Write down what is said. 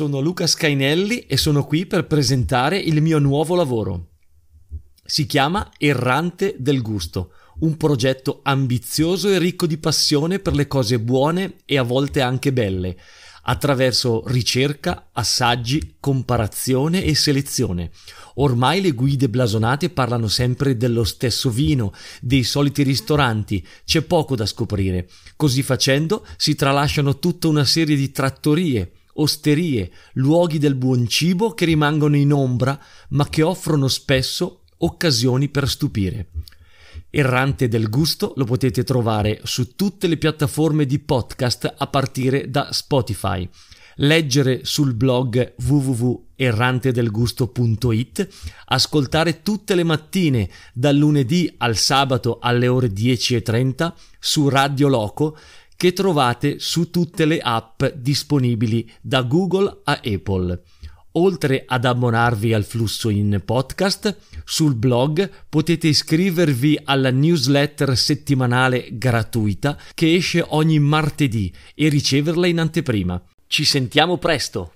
Sono Luca Scainelli e sono qui per presentare il mio nuovo lavoro. Si chiama Errante del Gusto, un progetto ambizioso e ricco di passione per le cose buone e a volte anche belle, attraverso ricerca, assaggi, comparazione e selezione. Ormai le guide blasonate parlano sempre dello stesso vino, dei soliti ristoranti, c'è poco da scoprire. Così facendo si tralasciano tutta una serie di trattorie, osterie, luoghi del buon cibo che rimangono in ombra ma che offrono spesso occasioni per stupire. Errante del Gusto lo potete trovare su tutte le piattaforme di podcast a partire da Spotify, leggere sul blog www.errantedelgusto.it, ascoltare tutte le mattine dal lunedì al sabato alle ore 10:30 su Radio Loco, che trovate su tutte le app disponibili da Google a Apple. Oltre ad abbonarvi al flusso in podcast, sul blog potete iscrivervi alla newsletter settimanale gratuita che esce ogni martedì e riceverla in anteprima. Ci sentiamo presto!